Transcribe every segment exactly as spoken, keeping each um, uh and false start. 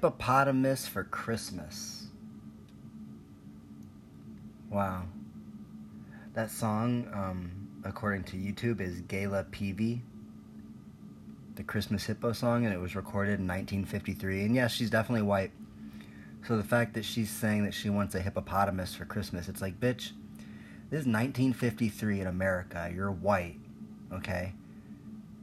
hippopotamus for Christmas. Wow. That song, um, according to YouTube, is Gayla Peavy, the Christmas Hippo song, and it was recorded in nineteen fifty-three. And yes, she's definitely white. So the fact that she's saying that she wants a hippopotamus for Christmas, it's like, bitch, this is nineteen fifty-three in America. You're white, okay?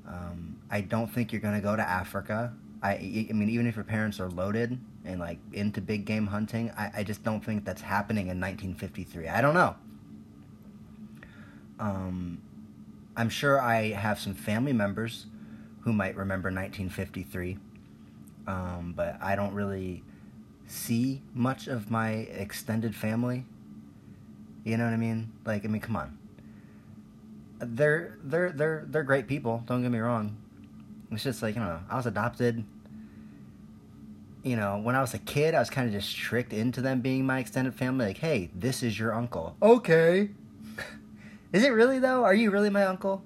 Um, I don't think you're going to go to Africa. I, I mean, even if your parents are loaded and, like, into big game hunting, I, I just don't think that's happening in nineteen fifty-three. I don't know. Um, I'm sure I have some family members who might remember nineteen fifty-three, um, but I don't really see much of my extended family. You know what I mean? Like, I mean, come on. They're they're they're they're great people. Don't get me wrong. It's just like, you know, I was adopted. You know, when I was a kid, I was kind of just tricked into them being my extended family. Like, hey, this is your uncle. Okay. Is it really, though? Are you really my uncle?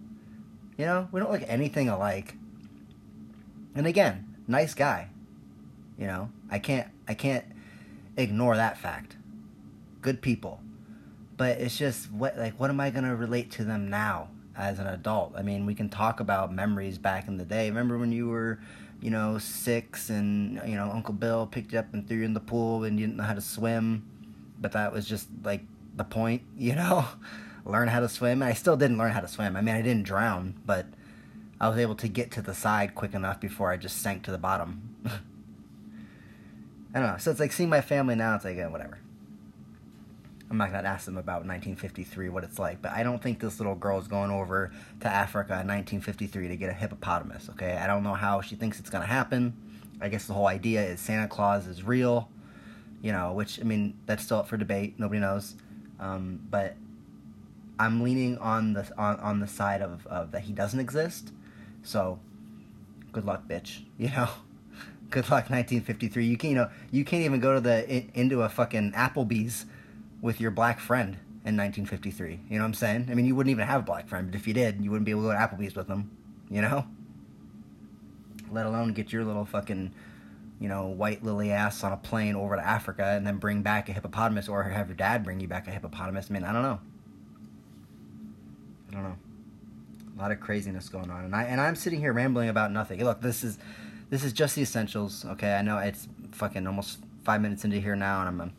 You know, we don't look anything alike. And again, nice guy. You know, I can't, I can't ignore that fact. Good people. But it's just, what, like, what am I going to relate to them now as an adult? I mean, we can talk about memories back in the day. Remember when you were, you know, six and, you know, Uncle Bill picked you up and threw you in the pool and you didn't know how to swim. But that was just, like, the point, you know? Learn how to swim. And I still didn't learn how to swim. I mean, I didn't drown, but I was able to get to the side quick enough before I just sank to the bottom. I don't know. So it's like seeing my family now, it's like, yeah, whatever. I'm not going to ask them about nineteen fifty-three, what it's like, but I don't think this little girl's going over to Africa in nineteen fifty-three to get a hippopotamus, okay? I don't know how she thinks it's going to happen. I guess the whole idea is Santa Claus is real, you know, which, I mean, that's still up for debate. Nobody knows. Um, but I'm leaning on the on, on the side of, of that he doesn't exist. So, good luck, bitch. You know, good luck, nineteen fifty-three. You can you know you can't even go to the in, into a fucking Applebee's with your black friend in nineteen fifty-three. You know what I'm saying? I mean, you wouldn't even have a black friend, but if you did, you wouldn't be able to go to Applebee's with them. You know, let alone get your little fucking, you know, white lily ass on a plane over to Africa and then bring back a hippopotamus, or have your dad bring you back a hippopotamus. I mean, I don't know. I don't know. A lot of craziness going on. And I and I'm sitting here rambling about nothing. Look, this is this is just the essentials, okay? I know it's fucking almost five minutes into here now, and I'm um,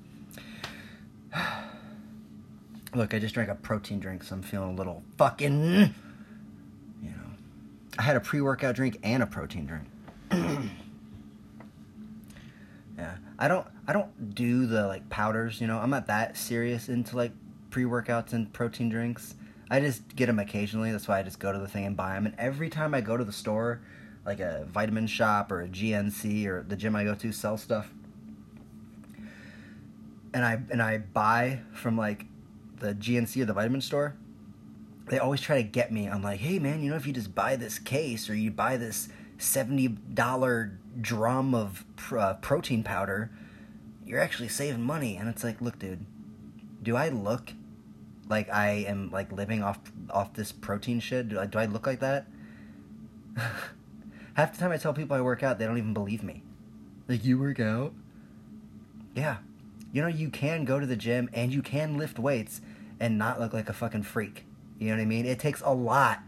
look, I just drank a protein drink, so I'm feeling a little fucking, you know. I had a pre-workout drink and a protein drink. Yeah. I don't I don't do the, like, powders, you know. I'm not that serious into, like, pre-workouts and protein drinks. I just get them occasionally. That's why I just go to the thing and buy them. And every time I go to the store, like a vitamin shop or a G N C or the gym I go to sells stuff, and I and I buy from, like, the G N C or the vitamin store, they always try to get me. I'm like, hey, man, you know, if you just buy this case or you buy this seventy dollars drum of pr- uh, protein powder, you're actually saving money. And it's like, look, dude, do I look like I am, like, living off off this protein shit? Do I, do I look like that? Half the time I tell people I work out, they don't even believe me. Like, you work out? Yeah. You know, you can go to the gym and you can lift weights and not look like a fucking freak. You know what I mean? It takes a lot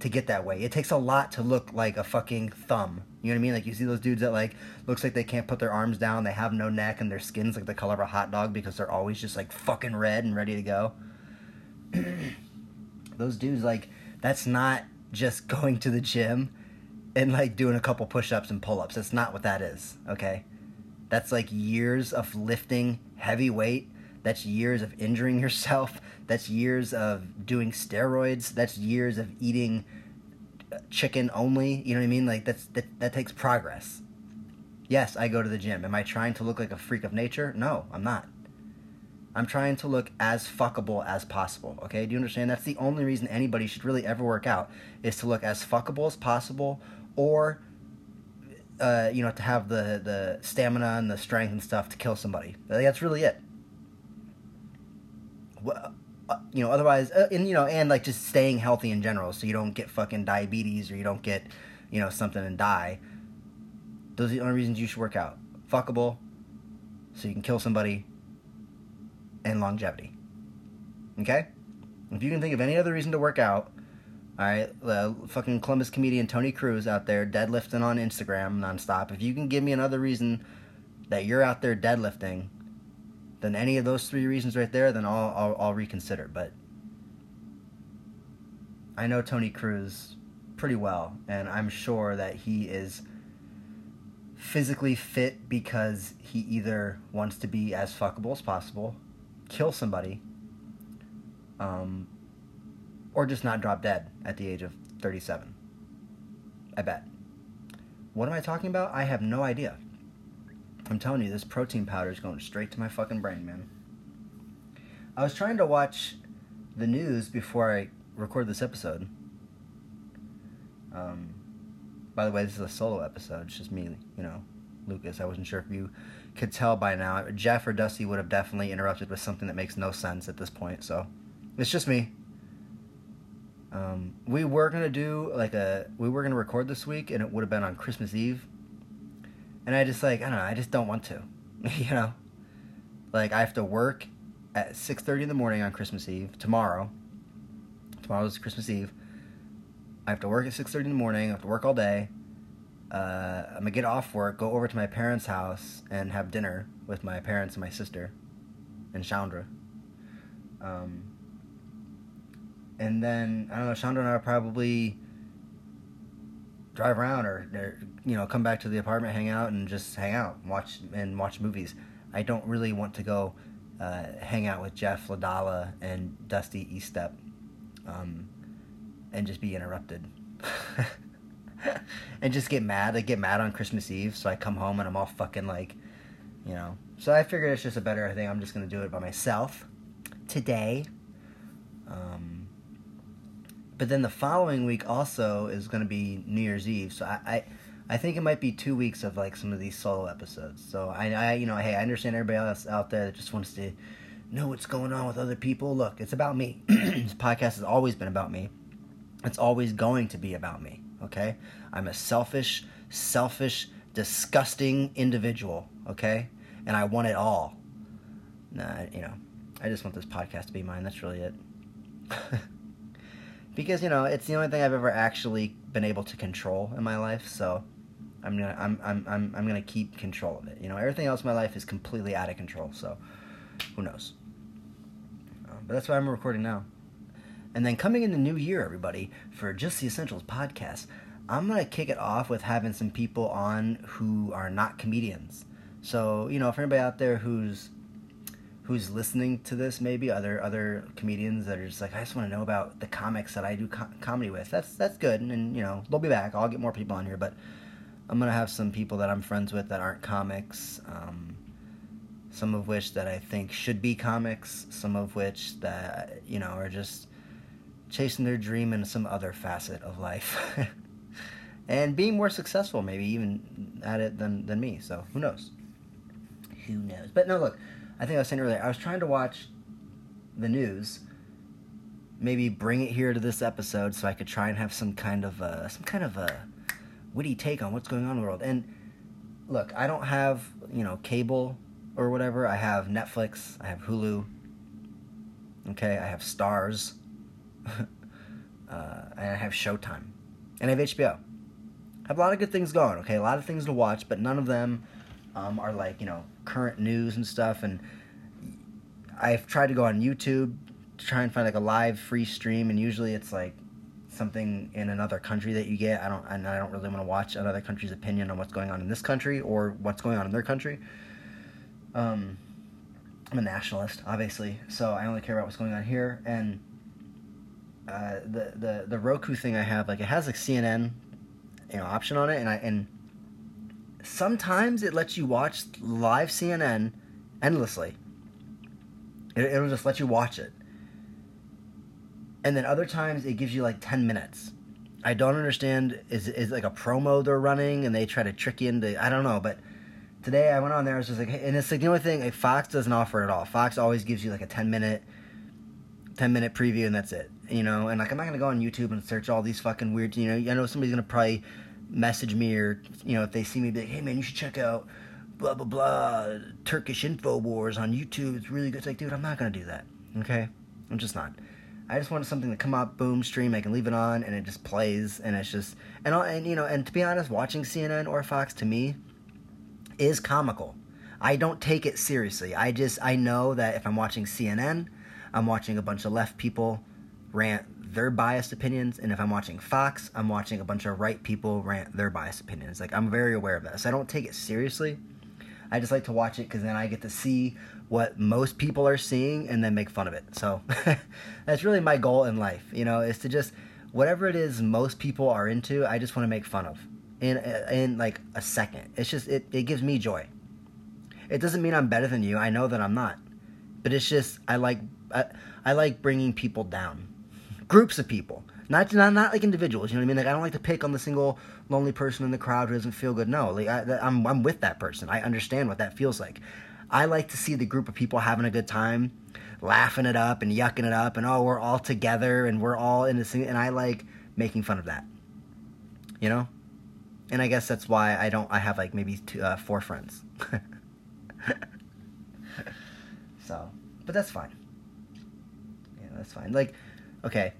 to get that way. It takes a lot to look like a fucking thumb. You know what I mean? Like, you see those dudes that, like, looks like they can't put their arms down, they have no neck, and their skin's like the color of a hot dog because they're always just, like, fucking red and ready to go. Those dudes, like, that's not just going to the gym and, like, doing a couple push-ups and pull-ups. That's not what that is, okay? That's, like, years of lifting heavy weight. That's years of injuring yourself. That's years of doing steroids. That's years of eating chicken only. You know what I mean? Like, that's that, that takes progress. Yes, I go to the gym. Am I trying to look like a freak of nature? No, I'm not. I'm trying to look as fuckable as possible, okay? Do you understand? That's the only reason anybody should really ever work out, is to look as fuckable as possible, or, uh, you know, to have the, the stamina and the strength and stuff to kill somebody. That's really it. Well, uh, you know, otherwise, uh, and, you know, and, like, just staying healthy in general, so you don't get fucking diabetes or you don't get, you know, something and die. Those are the only reasons you should work out. fuckable, so you can kill somebody, and longevity. Okay? If you can think of any other reason to work out, alright, the fucking Columbus comedian Tony Cruz out there deadlifting on Instagram nonstop. If you can give me another reason that you're out there deadlifting, then any of those three reasons right there, then I'll, I'll, I'll reconsider. But I know Tony Cruz pretty well, and I'm sure that he is physically fit because he either wants to be as fuckable as possible, kill somebody, um, or just not drop dead at the age of thirty-seven. I bet. What am I talking about? I have no idea. I'm telling you, this protein powder is going straight to my fucking brain, man. I was trying to watch the news before I record this episode. Um, by the way, this is a solo episode. It's just me, you know, Lucas. I wasn't sure if you could tell by now. Jeff or Dusty would have definitely interrupted with something that makes no sense at this point, so it's just me. Um, we were going to do, like, a... We were going to record this week, and it would have been on Christmas Eve. And I just, like, I don't know, I just don't want to. You know? Like, I have to work at six thirty in the morning on Christmas Eve. Tomorrow. Tomorrow's Christmas Eve. I have to work at six thirty in the morning. I have to work all day. Uh, I'm going to get off work, go over to my parents' house, and have dinner with my parents and my sister. And Chandra. Um... And then, I don't know, Chandra and I will probably drive around or, or, you know, come back to the apartment, hang out, and just hang out, watch and watch movies. I don't really want to go uh, hang out with Jeff Adala and Dusty Estep um, and just be interrupted. And just get mad. I get mad on Christmas Eve, so I come home and I'm all fucking, like, you know. So I figured it's just a better thing. I'm just going to do it by myself today. Um... But then the following week also is going to be New Year's Eve, so I, I, I think it might be two weeks of, like, some of these solo episodes. So I, I, you know, hey, I understand everybody else out there that just wants to know what's going on with other people. Look, it's about me. This podcast has always been about me. It's always going to be about me. Okay, I'm a selfish, selfish, disgusting individual. Okay, and I want it all. Nah, you know, I just want this podcast to be mine. That's really it. Because, you know, it's the only thing I've ever actually been able to control in my life, so I'm gonna I'm I'm I'm I'm gonna keep control of it. You know, everything else in my life is completely out of control, so who knows? Uh, but that's why I'm recording now. And then coming in the new year, everybody, for Just the Essentials podcast, I'm gonna kick it off with having some people on who are not comedians. So, you know, for anybody out there who's who's listening to this, maybe other other comedians that are just like, I just want to know about the comics that I do com- comedy with. That's that's good, and, and, you know, they'll be back. I'll get more people on here, but I'm going to have some people that I'm friends with that aren't comics, um, some of which that I think should be comics, some of which that, you know, are just chasing their dream in some other facet of life and being more successful maybe even at it than, than me, so who knows? Who knows? But no, look. I think I was saying earlier, I was trying to watch the news, maybe bring it here to this episode so I could try and have some kind of a, some kind of a witty take on what's going on in the world. And look, I don't have, you know, cable or whatever. I have Netflix. I have Hulu. Okay, I have Stars. uh, and I have Showtime. And I have H B O. I have a lot of good things going, okay? A lot of things to watch, but none of them um, are like, you know, current news and stuff, and I've tried to go on YouTube to try and find, like, a live free stream, and usually it's, like, something in another country that you get. I don't, and I don't really want to watch another country's opinion on what's going on in this country or what's going on in their country. Um, I'm a nationalist, obviously, so I only care about what's going on here, and uh, the, the, the Roku thing I have, like, it has, like, C N N, you know, option on it, and I, and sometimes it lets you watch live C N N endlessly. It, it'll just let you watch it. And then other times it gives you like ten minutes. I don't understand. Is is like a promo they're running and they try to trick you into... I don't know, but today I went on there. I was just like... Hey, and it's like the only thing... Like Fox doesn't offer it at all. Fox always gives you like a ten-minute preview and that's it. You know? And like I'm not going to go on YouTube and search all these fucking weird... You know, I know somebody's going to probably... message me or, you know, if they see me, be like, hey, man, you should check out blah, blah, blah, Turkish info wars on YouTube. It's really good. It's like, dude, I'm not going to do that, okay? I'm just not. I just wanted something to come up, boom, stream, I can leave it on, and it just plays, and it's just, and, and you know, and to be honest, watching C N N or Fox, to me, is comical. I don't take it seriously. I just, I know that if I'm watching C N N, I'm watching a bunch of left people rant their biased opinions, and if I'm watching Fox, I'm watching a bunch of right people rant their biased opinions. Like, I'm very aware of that, so I don't take it seriously. I just like to watch it because then I get to see what most people are seeing and then make fun of it. So that's really my goal in life, you know, is to just, whatever it is most people are into, I just want to make fun of in, in like a second. It's just, it, it gives me joy. It doesn't mean I'm better than you. I know that I'm not. But it's just, I like, I, I like bringing people down. Groups of people. Not, not not like individuals, you know what I mean? Like, I don't like to pick on the single lonely person in the crowd who doesn't feel good. No, like I, I'm I'm with that person. I understand what that feels like. I like to see the group of people having a good time, laughing it up and yucking it up, and oh, we're all together and we're all in this thing. And I like making fun of that, you know. And I guess that's why I don't. I have like maybe two, uh, four friends. So, but that's fine. Yeah, that's fine. Like, okay.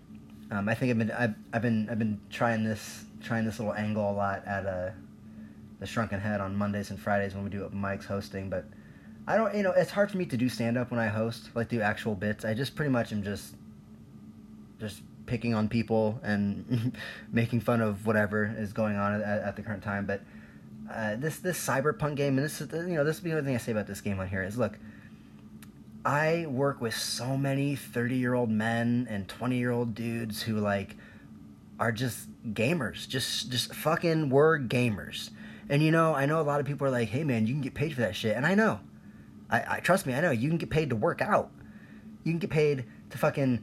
Um, I think I've been I've, I've been I've been trying this trying this little angle a lot at uh, the Shrunken Head on Mondays and Fridays when we do open mics hosting, but I don't you know it's hard for me to do stand up when I host, like do actual bits. I just pretty much am just just picking on people and making fun of whatever is going on at, at the current time. But uh, this this Cyberpunk game, and this is you know this will be the only thing I say about this game on here is look. I work with so many thirty-year-old men and twenty-year-old dudes who, like, are just gamers. Just just fucking were gamers. And, you know, I know a lot of people are like, hey, man, you can get paid for that shit. And I know. I, I trust me, I know. You can get paid to work out. You can get paid to fucking,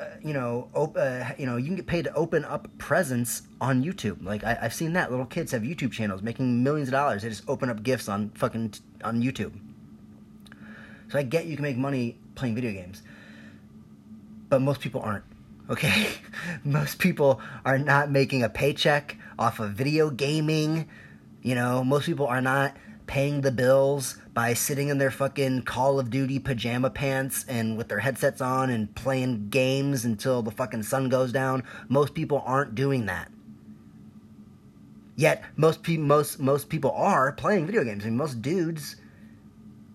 uh, you know, op- uh, you know, you can get paid to open up presents on YouTube. Like, I, I've seen that. Little kids have YouTube channels making millions of dollars. They just open up gifts on fucking t- on YouTube. So I get you can make money playing video games, but most people aren't, okay? Most people are not making a paycheck off of video gaming, you know? Most people are not paying the bills by sitting in their fucking Call of Duty pajama pants and with their headsets on and playing games until the fucking sun goes down. Most people aren't doing that. Yet, most pe- most most people are playing video games. I mean, most dudes...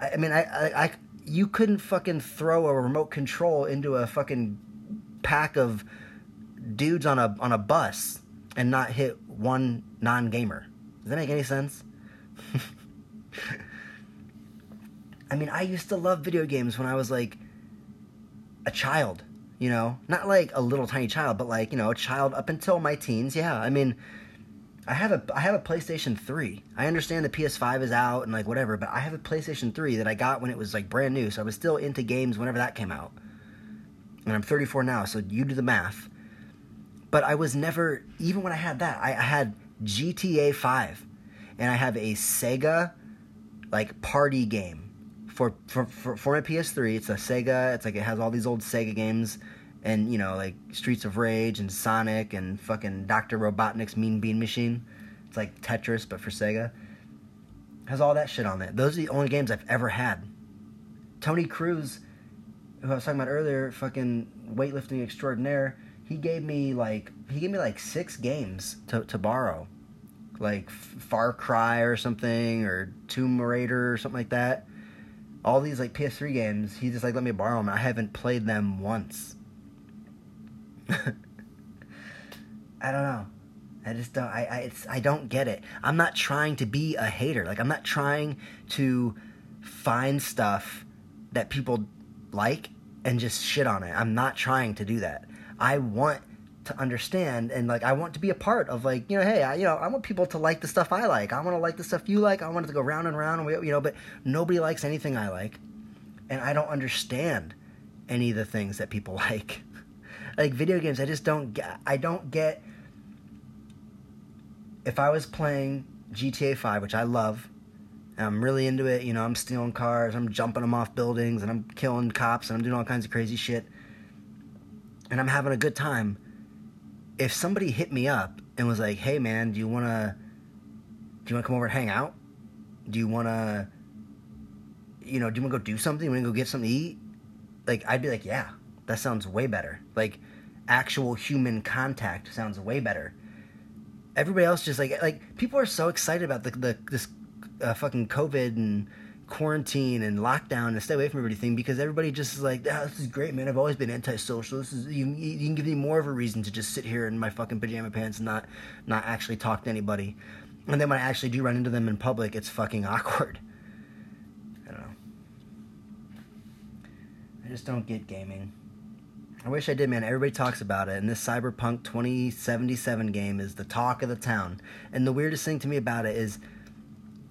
I mean, I, I, I, you couldn't fucking throw a remote control into a fucking pack of dudes on a on a bus and not hit one non-gamer. Does that make any sense? I mean, I used to love video games when I was, like, a child, you know? Not, like, a little tiny child, but, like, you know, a child up until my teens, yeah. I mean... I have a I have a PlayStation three. I understand the P S five is out and like whatever, but I have a PlayStation three that I got when it was like brand new, so I was still into games whenever that came out. And I'm thirty-four now, so you do the math. But I was never, even when I had that, I, I had G T A five, and I have a Sega like party game for for, for for my P S three. It's a Sega. It's like it has all these old Sega games. And, you know, like, Streets of Rage and Sonic and fucking Doctor Robotnik's Mean Bean Machine. It's like Tetris, but for Sega. It has all that shit on it. Those are the only games I've ever had. Tony Cruz, who I was talking about earlier, fucking weightlifting extraordinaire, he gave me, like, he gave me, like, six games to, to borrow. Like, Far Cry or something, or Tomb Raider or something like that. All these, like, P S three games, he just, like, let me borrow them. I haven't played them once. I don't know. I just don't. I I, it's, I don't get it. I'm not trying to be a hater. Like, I'm not trying to find stuff that people like and just shit on it. I'm not trying to do that. I want to understand and like I want to be a part of like you know hey I, you know I want people to like the stuff I like. I want to like the stuff you like. I want it to go round and round. And we, you know, but nobody likes anything I like, and I don't understand any of the things that people like. Like, video games, I just don't get... I don't get... If I was playing G T A five, which I love, and I'm really into it, you know, I'm stealing cars, I'm jumping them off buildings, and I'm killing cops, and I'm doing all kinds of crazy shit, and I'm having a good time. If somebody hit me up and was like, hey, man, do you want to... Do you want to come over and hang out? Do you want to, you know, do you want to go do something? You want to go get something to eat? Like, I'd be like, yeah, that sounds way better. Like, actual human contact sounds way better. Everybody else just, like, like people are so excited about the, the this uh, fucking COVID and quarantine and lockdown and stay away from everything, because everybody just is like, oh, this is great, man. I've always been antisocial. This is, you, you can give me more of a reason to just sit here in my fucking pajama pants and not, not actually talk to anybody. And then when I actually do run into them in public, it's fucking awkward. I don't know. I just don't get gaming. I wish I did, man. Everybody talks about it, and this Cyberpunk twenty seventy-seven game is the talk of the town. And the weirdest thing to me about it is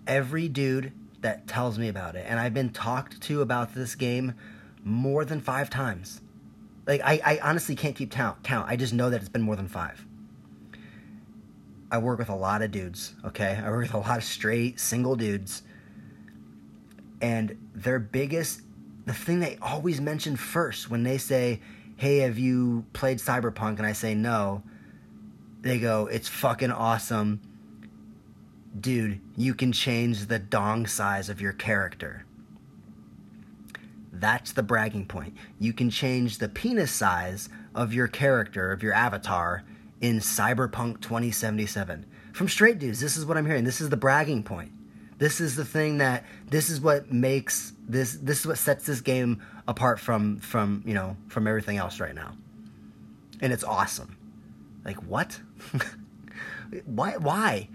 every dude that tells me about it, and I've been talked to about this game more than five times. Like, I, I honestly can't keep count. count. I just know that it's been more than five. I work with a lot of dudes, okay? I work with a lot of straight, single dudes. And their biggest... the thing they always mention first when they say... hey, have you played Cyberpunk? And I say no. They go, it's fucking awesome. Dude, you can change the dong size of your character. That's the bragging point. You can change the penis size of your character, of your avatar, in Cyberpunk twenty seventy-seven. From straight dudes, this is what I'm hearing. This is the bragging point. This is the thing that, this is what makes, this This is what sets this game apart from, from you know, from everything else right now. And it's awesome. Like, what? Why? Why?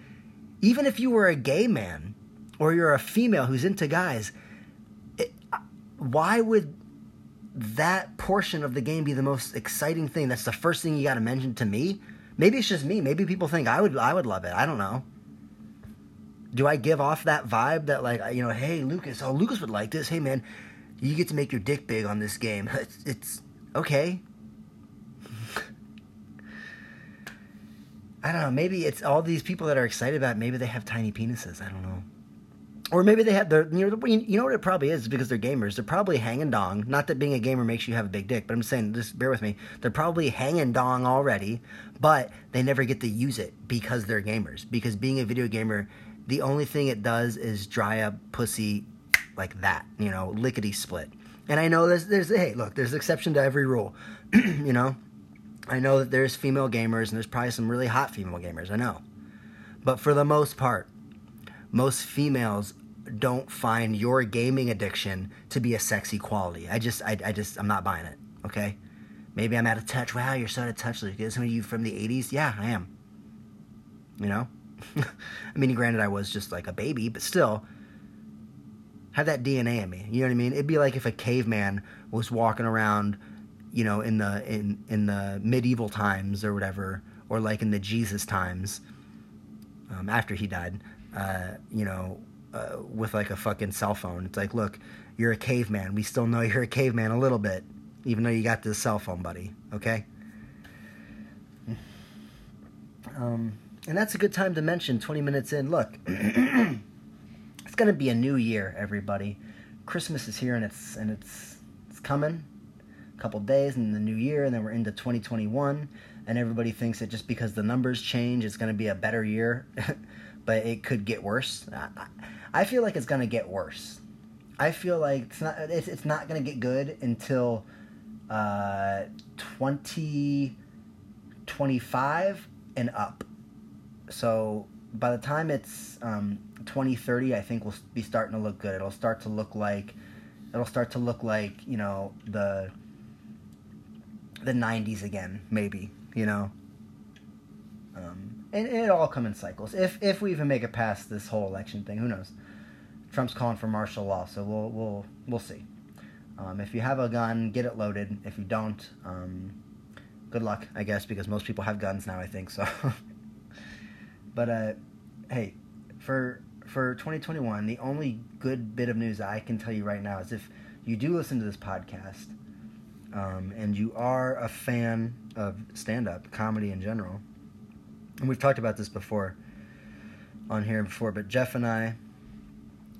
Even if you were a gay man, or you're a female who's into guys, it, why would that portion of the game be the most exciting thing? That's the first thing you got to mention to me? Maybe it's just me. Maybe people think I would I would love it. I don't know. Do I give off that vibe that, like, you know, hey, Lucas, oh, Lucas would like this. Hey, man, you get to make your dick big on this game. It's, it's okay. I don't know. Maybe it's all these people that are excited about it, maybe they have tiny penises. I don't know. Or maybe they have their, you know, you know what it probably is, because they're gamers. They're probably hanging dong. Not that being a gamer makes you have a big dick, but I'm saying, just bear with me. They're probably hanging dong already, but they never get to use it because they're gamers. Because being a video gamer, the only thing it does is dry up pussy like that, you know, lickety split. And I know there's, there's hey, look, there's an exception to every rule, you know. I know that there's female gamers, and there's probably some really hot female gamers, I know. But for the most part, most females don't find your gaming addiction to be a sexy quality. I just, I, I just, I'm not buying it, okay? Maybe I'm out of touch. Wow, you're so out of touch, Lucas. Some of you from the eighties? Yeah, I am. You know? I mean, granted, I was just like a baby, but still, have that D N A in me. You know what I mean? It'd be like if a caveman was walking around, you know, in the in, in the medieval times or whatever, or like in the Jesus times, um, after he died, uh, you know, uh, with like a fucking cell phone. It's like, look, you're a caveman. We still know you're a caveman a little bit, even though you got this cell phone, buddy. Okay? Um... And that's a good time to mention, twenty minutes in. Look, it's going to be a new year, everybody. Christmas is here, and it's and it's it's coming. A couple days, and the new year, and then we're into twenty twenty-one. And everybody thinks that just because the numbers change, it's going to be a better year. But it could get worse. I, I feel like it's going to get worse. I feel like it's not it's, it's not going to get good until uh, twenty twenty-five and up. So by the time it's um, twenty thirty, I think we'll be starting to look good. It'll start to look like, it'll start to look like, you know, the the nineties again, maybe, you know. Um, and, and it'll all come in cycles. If if we even make it past this whole election thing, who knows? Trump's calling for martial law, so we'll we'll we'll see. Um, if you have a gun, get it loaded. If you don't, um, good luck, I guess, because most people have guns now, I think, so... But, uh, hey, for for twenty twenty-one, the only good bit of news I can tell you right now is if you do listen to this podcast, um, and you are a fan of stand-up, comedy in general, and we've talked about this before on here before, but Jeff and I,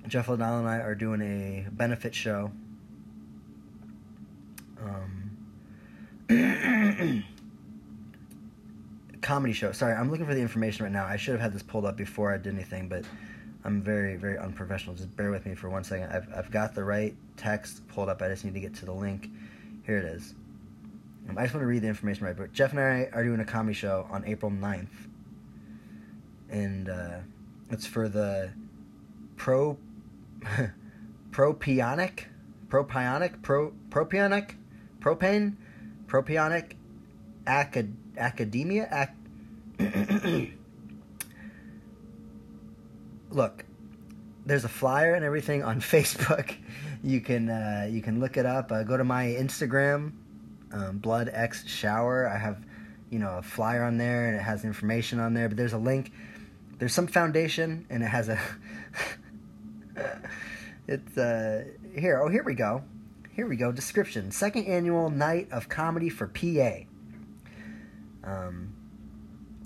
Jeff O'Donnell and I are doing a benefit show. Um... Comedy show. Sorry, I'm looking for the information right now. I should have had this pulled up before I did anything, but I'm very, very unprofessional. Just bear with me for one second. I've I've got the right text pulled up. I just need to get to the link. Here it is. Um, I just want to read the information right. But Jeff and I are doing a comedy show on April ninth. And uh, it's for the pro... propionic? Propionic? Pro, propionic? Propane? Propionic acad, Academia? Ac- Look, there's a flyer and everything on Facebook. You can uh, you can look it up. Uh, go to my Instagram, um, BloodXShower. I have, you know, a flyer on there and it has information on there. But there's a link. There's some foundation and it has a. it's uh, here. Oh, here we go. Here we go. Description: Second annual night of comedy for P A. Um.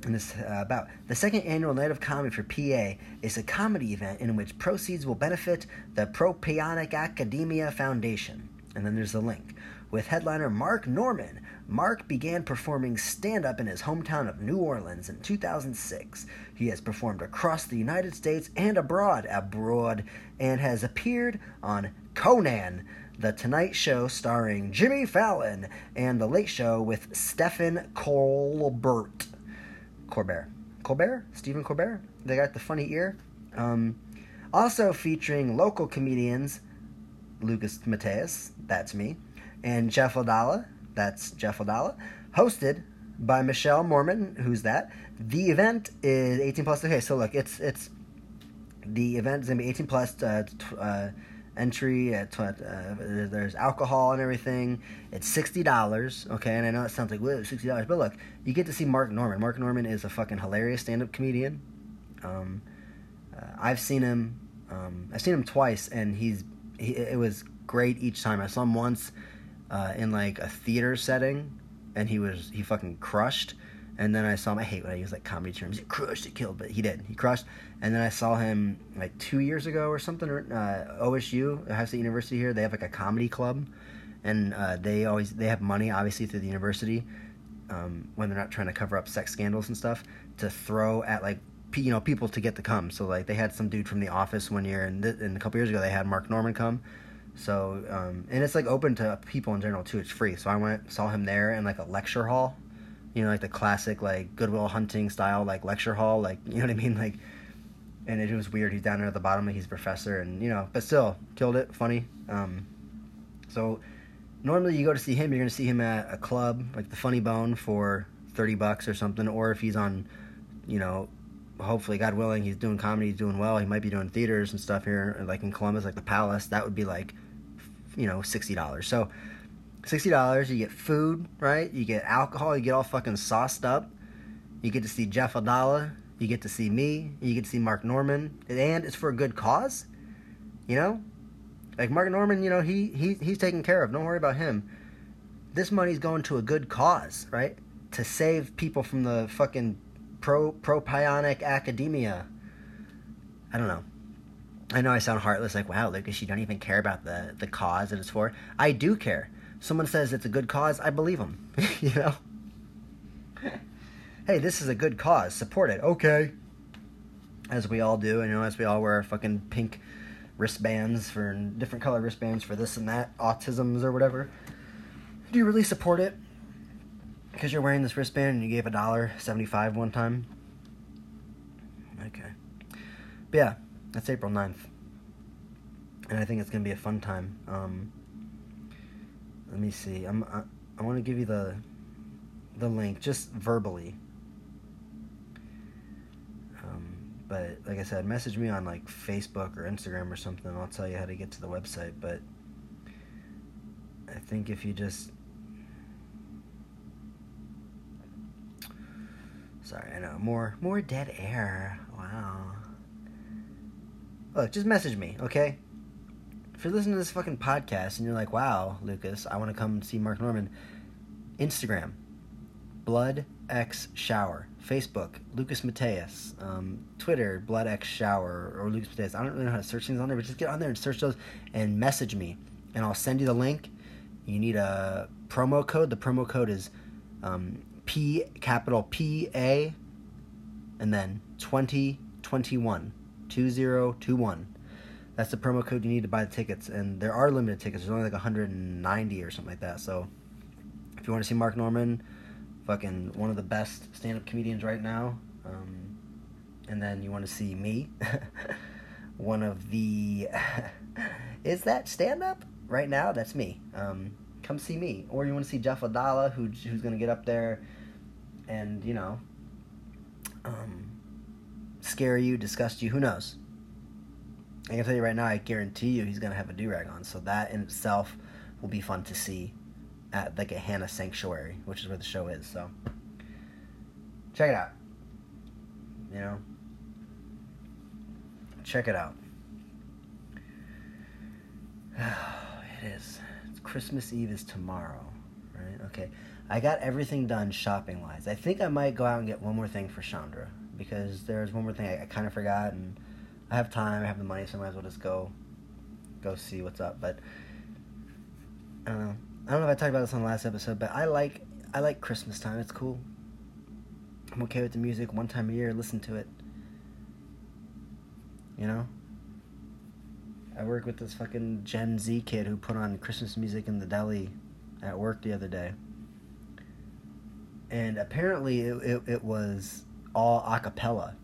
And it's uh, about the second annual night of comedy for P A is a comedy event in which proceeds will benefit the Propionic Academia Foundation. And then there's the link. With headliner Mark Norman, Mark began performing stand-up in his hometown of New Orleans in two thousand six. He has performed across the United States and abroad, abroad, and has appeared on Conan, The Tonight Show starring Jimmy Fallon, and The Late Show with Stephen Colbert. Colbert. Colbert? Stephen Colbert? They got the funny ear. Um, also featuring local comedians, Lucas Mateus, that's me, and Jeff Adala, that's Jeff Adala, hosted by Michelle Mormon, who's that. The event is eighteen plus. Okay, so look, it's, it's, the event is going to be eighteen plus, uh, t- uh, entry, at tw- uh, there's alcohol and everything. It's sixty dollars, okay? And I know it sounds like, whoa, sixty dollars. But look, you get to see Mark Norman. Mark Norman is a fucking hilarious stand-up comedian. Um, uh, I've seen him. Um, I've seen him twice, and he's he, it was great each time. I saw him once uh, in, like, a theater setting, and he was he fucking crushed. And then I saw him. I hate when I use, like, comedy terms. He crushed, he killed, but he did. He crushed. And then I saw him, like, two years ago or something. Uh, O S U, Ohio State University here, they have, like, a comedy club. And uh, they always, they have money, obviously, through the university, um, when they're not trying to cover up sex scandals and stuff, to throw at, like, pe- you know, people to get to come. So, like, they had some dude from The Office one year, and, th- and a couple years ago they had Mark Norman come. So, um, and it's, like, open to people in general, too. It's free. So I went, saw him there in, like, a lecture hall. You know, like the classic, like, Goodwill Hunting style, like, lecture hall, like, you know what I mean? Like, and it was weird. He's down there at the bottom, like, he's a professor, and, you know, but still, killed it, funny. Um, so, normally you go to see him, you're going to see him at a club, like the Funny Bone, for thirty bucks or something, or if he's on, you know, hopefully, God willing, he's doing comedy, he's doing well, he might be doing theaters and stuff here, like in Columbus, like the Palace, that would be, like, you know, sixty dollars. So, sixty dollars, you get food, right? You get alcohol, you get all fucking sauced up. You get to see Jeff Adala, you get to see me, you get to see Mark Norman, and it's for a good cause, you know? Like, Mark Norman, you know, he, he he's taken care of. Don't worry about him. This money's going to a good cause, right? To save people from the fucking pro propionic academia. I don't know. I know I sound heartless, like, wow, Lucas, you don't even care about the, the cause that it's for. I do care. Someone says it's a good cause, I believe them, you know? Hey, this is a good cause, support it, okay. As we all do, and, you know, as we all wear our fucking pink wristbands for, different color wristbands for this and that, autisms or whatever. Do you really support it? Because you're wearing this wristband and you gave a dollar seventy-five one time? Okay. But yeah, that's April ninth. And I think it's going to be a fun time. Um... Let me see. I'm, I I want to give you the the link just verbally. Um, but like I said, message me on like Facebook or Instagram or something. I'll tell you how to get to the website. But I think if you just sorry, I know more more dead air. Wow. Look, just message me, okay? If you're listening to this fucking podcast and you're like, wow, Lucas, I want to come see Mark Norman, Instagram, BloodXShower, Facebook, Lucas Mateus, um, Twitter, BloodXShower, or Lucas Mateus. I don't really know how to search things on there, but just get on there and search those and message me, and I'll send you the link. You need a promo code. The promo code is um, P, capital P A, and then twenty twenty-one. two zero two one. That's the promo code you need to buy the tickets, and there are limited tickets. There's only like one hundred ninety or something like that. So if you want to see Mark Norman, fucking one of the best stand-up comedians right now, um, and then you want to see me, one of the is that stand-up right now? That's me. Um, come see me. Or you want to see Jeff Adala, who who's gonna get up there and, you know, um, scare you, disgust you, who knows? I can tell you right now, I guarantee you he's gonna have a do-rag on, so that in itself will be fun to see at the Gahanna Sanctuary, which is where the show is, so check it out. You know? Check it out. It is. Christmas Eve is tomorrow, right? Okay. I got everything done shopping-wise. I think I might go out and get one more thing for Chandra, because there's one more thing I, I kind of forgot, and I have time, I have the money, so I might as well just go go see what's up. But I don't know. I don't know if I talked about this on the last episode, but I like I like Christmas time. It's cool. I'm okay with the music. One time a year, listen to it. You know? I work with this fucking Gen Z kid who put on Christmas music in the deli at work the other day. And apparently it it, it was all a cappella.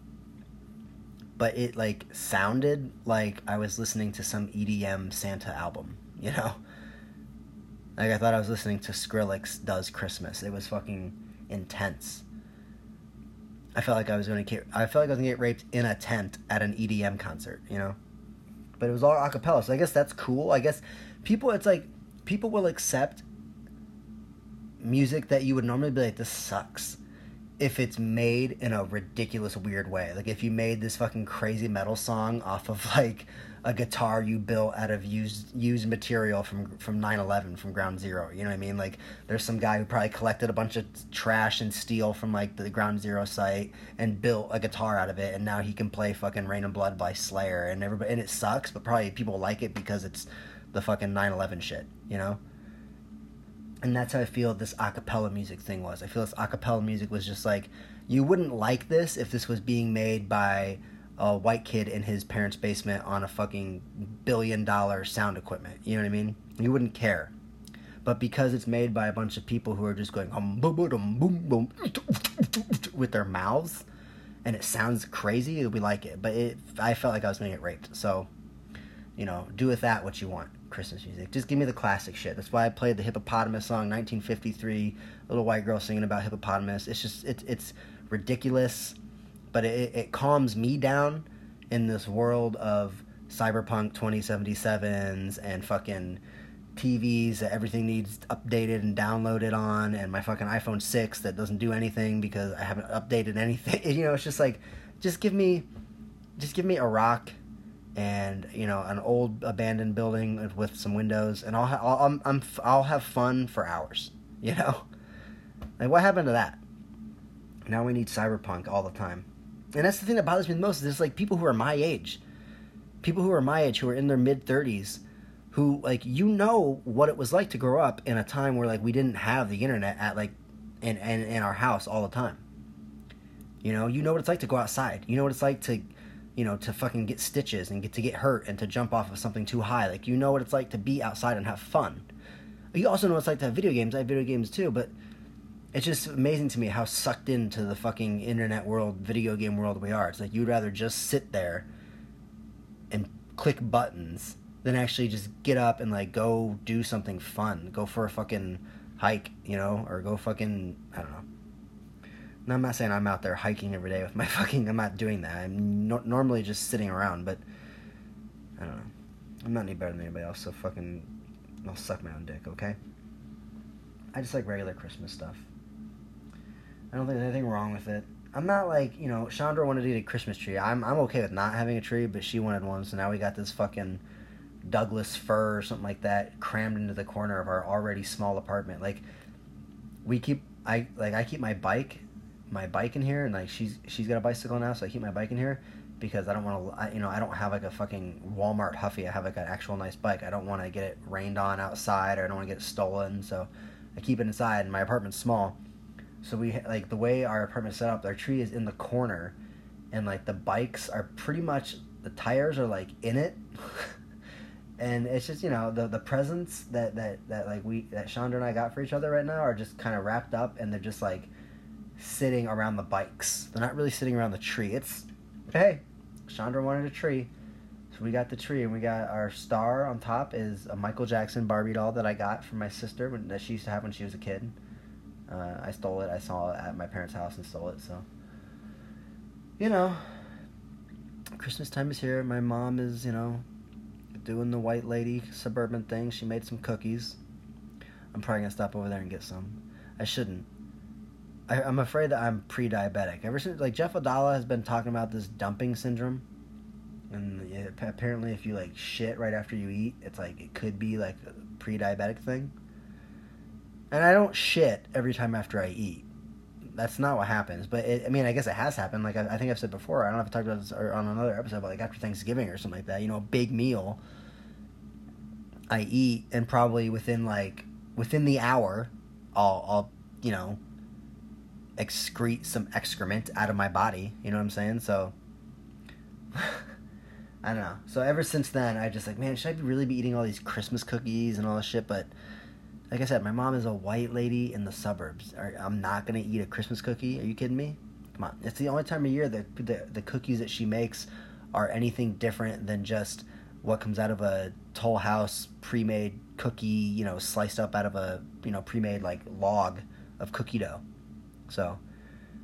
But it, like, sounded like I was listening to some E D M Santa album, you know? Like, I thought I was listening to Skrillex Does Christmas. It was fucking intense. I felt like I was gonna get, I felt like I was gonna get raped in a tent at an E D M concert, you know? But it was all a cappella, so I guess that's cool. I guess people, it's like, people will accept music that you would normally be like, this sucks, if it's made in a ridiculous, weird way. Like, if you made this fucking crazy metal song off of, like, a guitar you built out of used used material from, from nine eleven, from ground zero. You know what I mean? Like, there's some guy who probably collected a bunch of trash and steel from, like, the ground zero site and built a guitar out of it, and now he can play fucking Rain and Blood by Slayer, and everybody, and it sucks, but probably people like it because it's the fucking nine eleven shit, you know? And that's how I feel this a cappella music thing was. I feel this a cappella music was just like, you wouldn't like this if this was being made by a white kid in his parents' basement on a fucking billion dollar sound equipment. You know what I mean? You wouldn't care. But because it's made by a bunch of people who are just going um, boom, boom, boom, boom, with their mouths, and it sounds crazy, we like it. But it, I felt like I was going to get raped. So, you know, do with that what you want. Christmas music. Just give me the classic shit. That's why I played the Hippopotamus song, nineteen fifty-three, little white girl singing about hippopotamus. It's just, it, it's ridiculous, but it, it calms me down in this world of Cyberpunk twenty seventy-sevens and fucking T Vs that everything needs updated and downloaded on, and my fucking iPhone six that doesn't do anything because I haven't updated anything. You know, it's just like, just give me, just give me a rock and, you know, an old abandoned building with some windows, and I'll ha- I'll I'm, I'm I'll have fun for hours, you know. Like, what happened to that? Now we need cyberpunk all the time, and that's the thing that bothers me the most. Is there's like people who are my age, people who are my age who are in their mid thirties, who, like, you know what it was like to grow up in a time where, like, we didn't have the internet at, like, in in, in our house all the time. You know, you know what it's like to go outside. You know what it's like to, you know, to fucking get stitches and get to get hurt and to jump off of something too high. Like, you know what it's like to be outside and have fun. You also know what it's like to have video games. I have video games too, but it's just amazing to me how sucked into the fucking internet world, video game world we are. It's like you'd rather just sit there and click buttons than actually just get up and, like, go do something fun. Go for a fucking hike, you know, or go fucking, I don't know. Now, I'm not saying I'm out there hiking every day with my fucking... I'm not doing that. I'm no, normally just sitting around, but... I don't know. I'm not any better than anybody else, so fucking... I'll suck my own dick, okay? I just like regular Christmas stuff. I don't think there's anything wrong with it. I'm not like, you know, Chandra wanted to get a Christmas tree. I'm I'm okay with not having a tree, but she wanted one, so now we got this fucking Douglas fir or something like that crammed into the corner of our already small apartment. Like, we keep... I Like, I keep my bike... my bike in here, and, like, she's she's got a bicycle now, so I keep my bike in here because I don't want to, you know, I don't have, like, a fucking Walmart Huffy. I have, like, an actual nice bike. I don't want to get it rained on outside, or I don't want to get it stolen, so I keep it inside, and my apartment's small, so we, like, the way our apartment's set up, our tree is in the corner, and, like, the bikes are pretty much the tires are like in it. And it's just, you know, the the presents that, that, that like we that Chandra and I got for each other right now are just kind of wrapped up, and they're just like sitting around the bikes. They're not really sitting around the tree. It's, hey, Chandra wanted a tree, so we got the tree, and we got our star on top is a Michael Jackson Barbie doll that I got from my sister when, that she used to have when she was a kid. Uh, I stole it. I saw it at my parents' house and stole it. So, you know, Christmas time is here. My mom is, you know, doing the white lady suburban thing. She made some cookies. I'm probably gonna stop over there and get some. I shouldn't. I, I'm afraid that I'm pre-diabetic. Ever since, like, Jeff Adala has been talking about this dumping syndrome, and it, apparently if you like shit right after you eat, it's like it could be like a pre-diabetic thing. And I don't shit every time after I eat. That's not what happens. But it, I mean, I guess it has happened. Like I, I think I've said before, I don't know if I talked about this or on another episode, but like after Thanksgiving or something like that, you know, a big meal, I eat, and probably within like within the hour, I'll I'll you know, excrete some excrement out of my body. You know what I'm saying? So I don't know. So ever since then, I just like, man, should I really be eating all these Christmas cookies and all this shit? But like I said, my mom is a white lady in the suburbs. I'm not going to eat a Christmas cookie. Are you kidding me? Come on. It's the only time of year that the, the cookies that she makes are anything different than just what comes out of a Toll House pre-made cookie, you know, sliced up out of a, you know, pre-made like log of cookie dough. So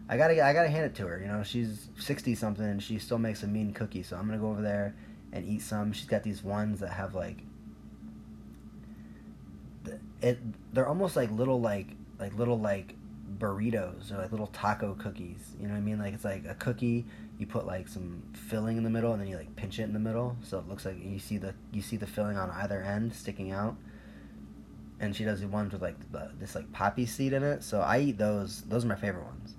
I got to I gotta hand it to her. You know, she's sixty something and she still makes a mean cookie. So I'm going to go over there and eat some. She's got these ones that have like, It, they're almost like little like like little like burritos or like little taco cookies. You know what I mean? Like it's like a cookie, you put like some filling in the middle, and then you like pinch it in the middle, so it looks like you see the you see the filling on either end sticking out. And she does the ones with like the, this like poppy seed in it. So I eat those. Those are my favorite ones.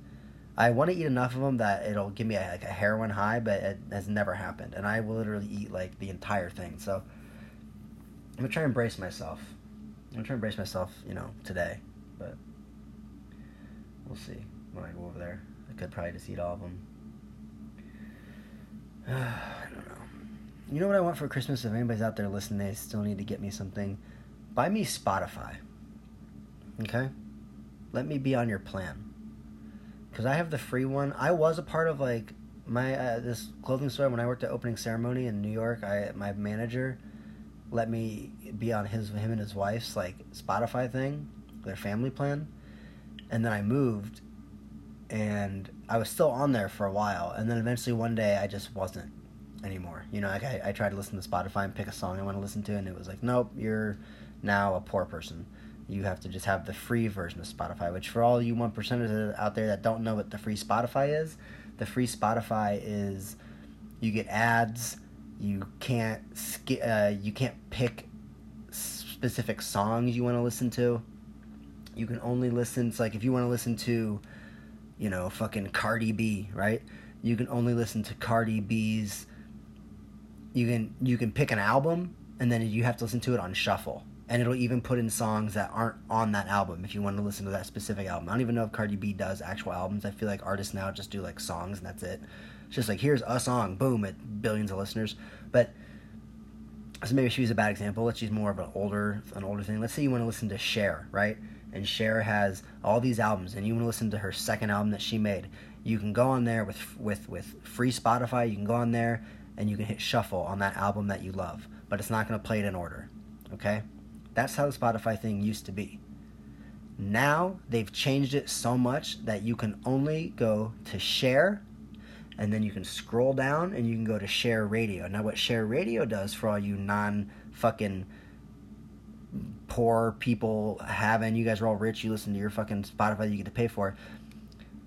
I want to eat enough of them that it'll give me a, like a heroin high, but it has never happened. And I will literally eat like the entire thing. So I'm gonna try and brace myself. I'm trying to brace myself, you know, today, but we'll see when I go over there. I could probably just eat all of them. Uh, I don't know. You know what I want for Christmas? If anybody's out there listening, they still need to get me something. Buy me Spotify, okay? Let me be on your plan, because I have the free one. I was a part of, like, my uh, this clothing store when I worked at opening ceremony in New York. I my manager let me be on his him and his wife's like Spotify thing, their family plan. And then I moved, and I was still on there for a while, and then eventually one day I just wasn't anymore. You know, like I, I tried to listen to Spotify and pick a song I want to listen to, and it was like, nope, you're now a poor person. You have to just have the free version of Spotify, which for all you one percenters out there that don't know what the free Spotify is, the free Spotify is you get ads. You can't uh, you can't pick specific songs you want to listen to. You can only listen. It's like if you want to listen to, you know, fucking Cardi B, right? You can only listen to Cardi B's. You can you can pick an album, and then you have to listen to it on shuffle, and it'll even put in songs that aren't on that album if you want to listen to that specific album. I don't even know if Cardi B does actual albums. I feel like artists now just do like songs and that's it. It's just like, here's a song, boom, at billions of listeners. But so maybe she was a bad example. Let's use more of an older an older thing. Let's say you want to listen to Cher, right? And Cher has all these albums, and you want to listen to her second album that she made. You can go on there with with with free Spotify. You can go on there and you can hit shuffle on that album that you love, but it's not going to play it in order, okay? That's how the Spotify thing used to be. Now they've changed it so much that you can only go to Cher, and then you can scroll down and you can go to Share Radio. Now what Share Radio does for all you non-fucking poor people having, you guys are all rich, you listen to your fucking Spotify you get to pay for.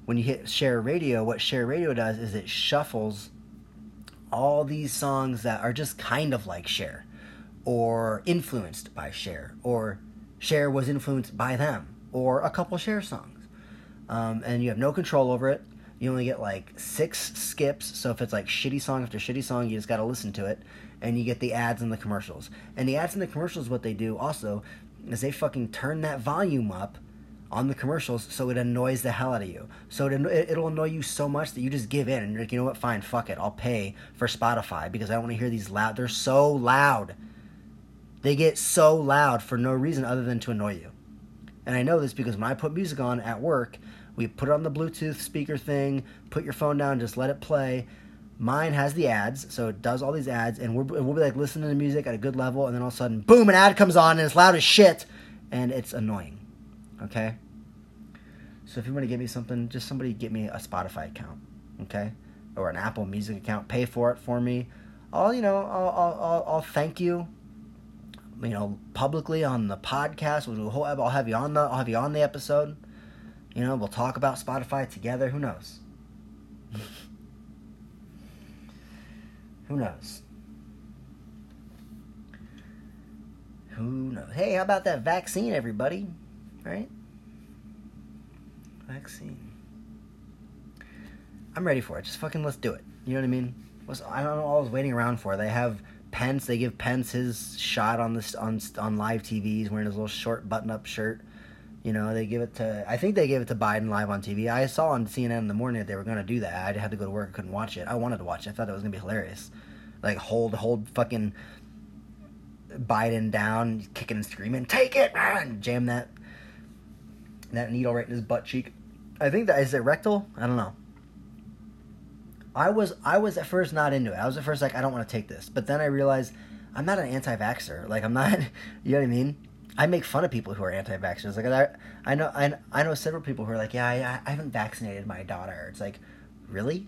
When you hit Share Radio, what Share Radio does is it shuffles all these songs that are just kind of like Share, or influenced by Cher, or Cher was influenced by them, or a couple Cher songs. Um, and you have no control over it. You only get like six skips, so if it's like shitty song after shitty song, you just gotta listen to it, and you get the ads and the commercials. And the ads and the commercials, what they do also is they fucking turn that volume up on the commercials, so it annoys the hell out of you. So it, it'll annoy you so much that you just give in, and you're like, you know what, fine, fuck it, I'll pay for Spotify, because I don't want to hear these loud, they're so loud. They get so loud for no reason other than to annoy you. And I know this because when I put music on at work, we put it on the Bluetooth speaker thing, put your phone down, just let it play. Mine has the ads, so it does all these ads, and we're, we'll be like listening to the music at a good level, and then all of a sudden, boom, an ad comes on, and it's loud as shit, and it's annoying, okay? So if you want to give me something, just somebody get me a Spotify account, okay? Or an Apple Music account, pay for it for me. I'll, you know, I'll, I'll, I'll thank you, you know, publicly on the podcast. We'll do a whole, I'll have you on the, I'll have you on the episode. You know, we'll talk about Spotify together. Who knows? Who knows? Who knows? Hey, how about that vaccine, everybody? Right? Vaccine. I'm ready for it. Just fucking let's do it. You know what I mean? What's, I don't know what I was waiting around for. They have Pence. They give Pence his shot on this on on live T V. He's wearing his little short button-up shirt. You know, they give it to... I think they gave it to Biden live on T V. I saw on C N N in the morning that they were going to do that. I had to go to work. I couldn't watch it. I wanted to watch it. I thought it was going to be hilarious. Like, hold, hold fucking Biden down, kicking and screaming, take it, man! Jam that that needle right in his butt cheek. I think that... Is it rectal? I don't know. I was, I was at first not into it. I was at first like, I don't want to take this. But then I realized I'm not an anti-vaxxer. Like, I'm not... You know what I mean? I make fun of people who are anti-vaxxers. Like I, I know, I, I know several people who are like, yeah, I, I haven't vaccinated my daughter. It's like, really?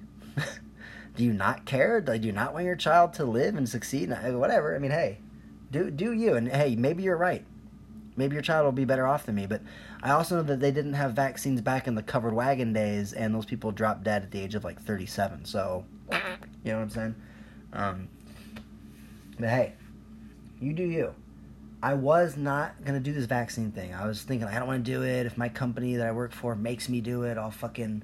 Do you not care? Do you not want your child to live and succeed? Whatever. I mean, hey, do do you? And hey, maybe you're right. Maybe your child will be better off than me. But I also know that they didn't have vaccines back in the covered wagon days, and those people dropped dead at the age of like thirty-seven. So, you know what I'm saying? Um, but hey, you do you. I was not going to do this vaccine thing. I was thinking, I don't want to do it. If my company that I work for makes me do it, I'll fucking,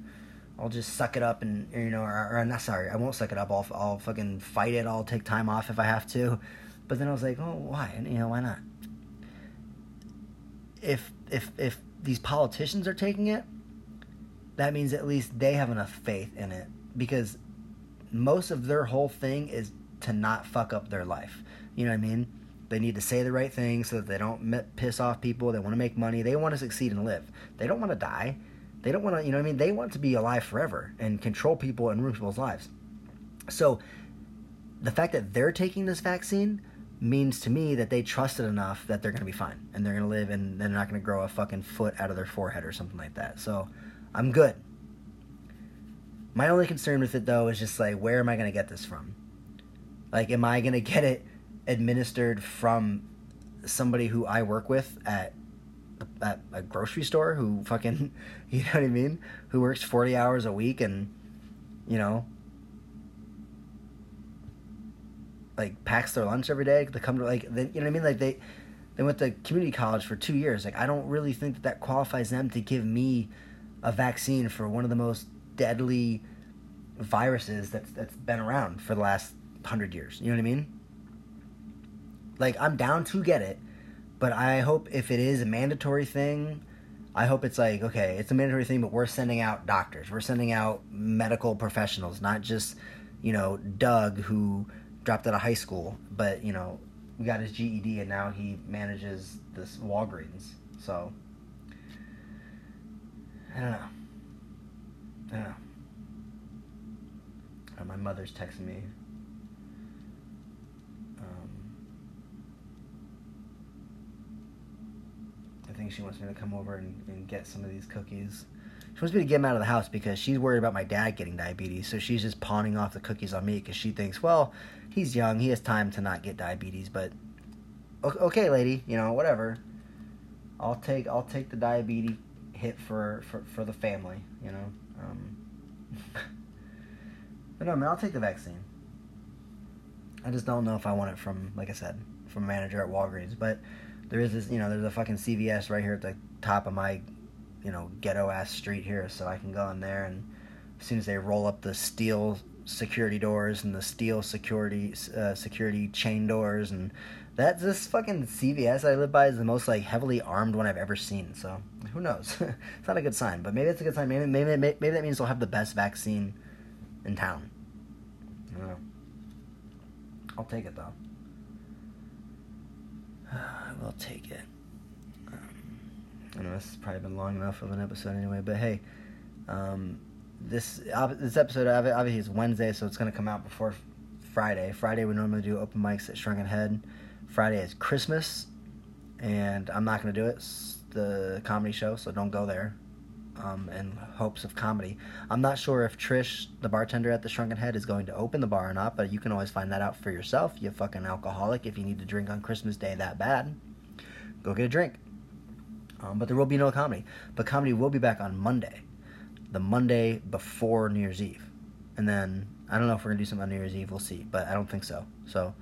I'll just suck it up and, you know, or, or I'm not sorry, I won't suck it up. I'll, I'll fucking fight it. I'll take time off if I have to. But then I was like, oh, why? And, you know, why not? If, if, if these politicians are taking it, that means at least they have enough faith in it, because most of their whole thing is to not fuck up their life. You know what I mean? They need to say the right thing so that they don't piss off people. They want to make money. They want to succeed and live. They don't want to die. They don't want to, you know what I mean? They want to be alive forever and control people and ruin people's lives. So the fact that they're taking this vaccine means to me that they trust it enough that they're going to be fine and they're going to live and they're not going to grow a fucking foot out of their forehead or something like that. So I'm good. My only concern with it, though, is just like, where am I going to get this from? Like, am I going to get it administered from somebody who I work with at, at a grocery store who fucking, you know what I mean, who works forty hours a week and, you know, like packs their lunch every day? They come to like, they, you know what I mean? Like they, they went to community college for two years. Like I don't really think that that qualifies them to give me a vaccine for one of the most deadly viruses that's that's been around for the last hundred years. You know what I mean? Like, I'm down to get it, but I hope if it is a mandatory thing, I hope it's like, okay, it's a mandatory thing, but we're sending out doctors. We're sending out medical professionals, not just, you know, Doug who dropped out of high school, but, you know, we got his G E D and now he manages this Walgreens. So, I don't know. I don't know. Oh, my mother's texting me. I think she wants me to come over and, and get some of these cookies. She wants me to get them out of the house because she's worried about my dad getting diabetes. So she's just pawning off the cookies on me because she thinks, well, he's young. He has time to not get diabetes. But okay, lady, you know, whatever. I'll take I'll take the diabetes hit for, for, for the family, you know. Um, but no, man, I'll take the vaccine. I just don't know if I want it from, like I said, from a manager at Walgreens. But there is this, you know, there's a fucking C V S right here at the top of my, you know, ghetto-ass street here, so I can go in there, and as soon as they roll up the steel security doors and the steel security uh, security chain doors and That this fucking C V S I live by is the most like heavily armed one I've ever seen. So who knows? It's not a good sign, but maybe it's a good sign. Maybe maybe maybe that means they'll have the best vaccine in town. I don't know. I'll take it though. I will take it. Um, I know this has probably been long enough of an episode anyway, but hey, um, this uh, this episode obviously is Wednesday, so it's gonna come out before Friday. Friday we normally do open mics at Shrunken Head. Friday is Christmas, and I'm not going to do it. It's the comedy show, so don't go there um, in hopes of comedy. I'm not sure if Trish, the bartender at the Shrunken Head, is going to open the bar or not, but you can always find that out for yourself, you fucking alcoholic. If you need to drink on Christmas Day that bad, go get a drink. Um, but there will be no comedy. But comedy will be back on Monday, the Monday before New Year's Eve. And then, I don't know if we're going to do something on New Year's Eve, we'll see, but I don't think so. So,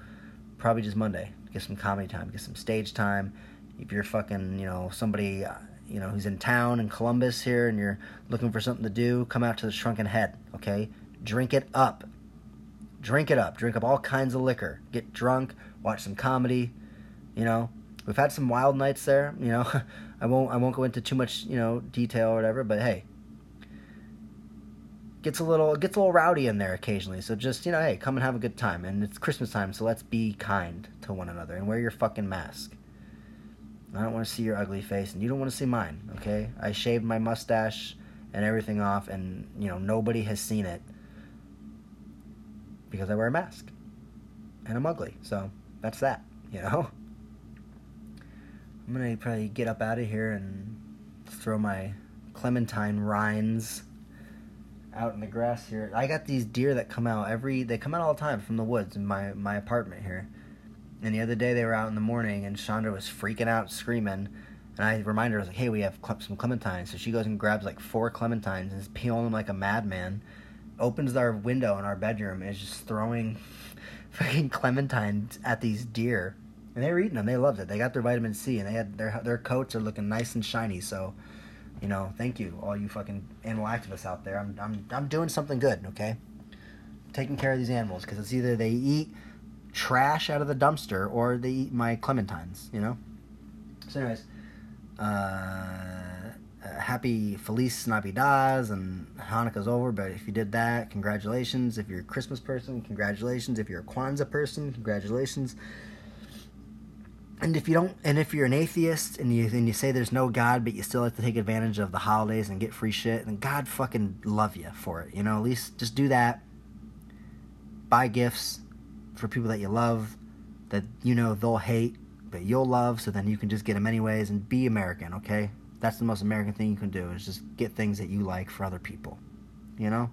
probably just Monday. Get some comedy time, get some stage time. If you're fucking, you know, somebody, you know, who's in town in Columbus here and you're looking for something to do, come out to the Shrunken Head, okay? Drink it up. Drink it up. Drink up all kinds of liquor. Get drunk, watch some comedy, you know. We've had some wild nights there, you know. I won't I won't go into too much, you know, detail or whatever, but hey. Gets a little gets a little rowdy in there occasionally, so just, you know, hey, come and have a good time. And it's Christmas time, so let's be kind to one another and wear your fucking mask. I don't want to see your ugly face, and you don't want to see mine, okay? I shaved my mustache and everything off, and, you know, nobody has seen it because I wear a mask and I'm ugly, so that's that, you know? I'm gonna probably get up out of here and throw my clementine rinds out in the grass here. I got these deer that come out every... They come out all the time from the woods in my, my apartment here. And the other day they were out in the morning and Chandra was freaking out, screaming. And I reminded her, I was like, hey, we have some clementines. So she goes and grabs like four clementines and is peeling them like a madman. Opens our window in our bedroom and is just throwing fucking clementines at these deer. And they were eating them. They loved it. They got their vitamin C and they had their their coats are looking nice and shiny, so... You know, thank you, all you fucking animal activists out there. I'm I'm I'm doing something good, okay? Taking care of these animals, because it's either they eat trash out of the dumpster or they eat my clementines, you know? So anyways, uh, happy Feliz Navidad, and Hanukkah's over, but if you did that, congratulations. If you're a Christmas person, congratulations. If you're a Kwanzaa person, congratulations. And if you don't, and if you're an atheist and you and you say there's no God, but you still like to take advantage of the holidays and get free shit, then God fucking love you for it. You know, at least just do that. Buy gifts for people that you love, that you know they'll hate, but you'll love, so then you can just get them anyways and be American, okay? That's the most American thing you can do, is just get things that you like for other people, you know?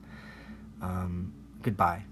Um, goodbye.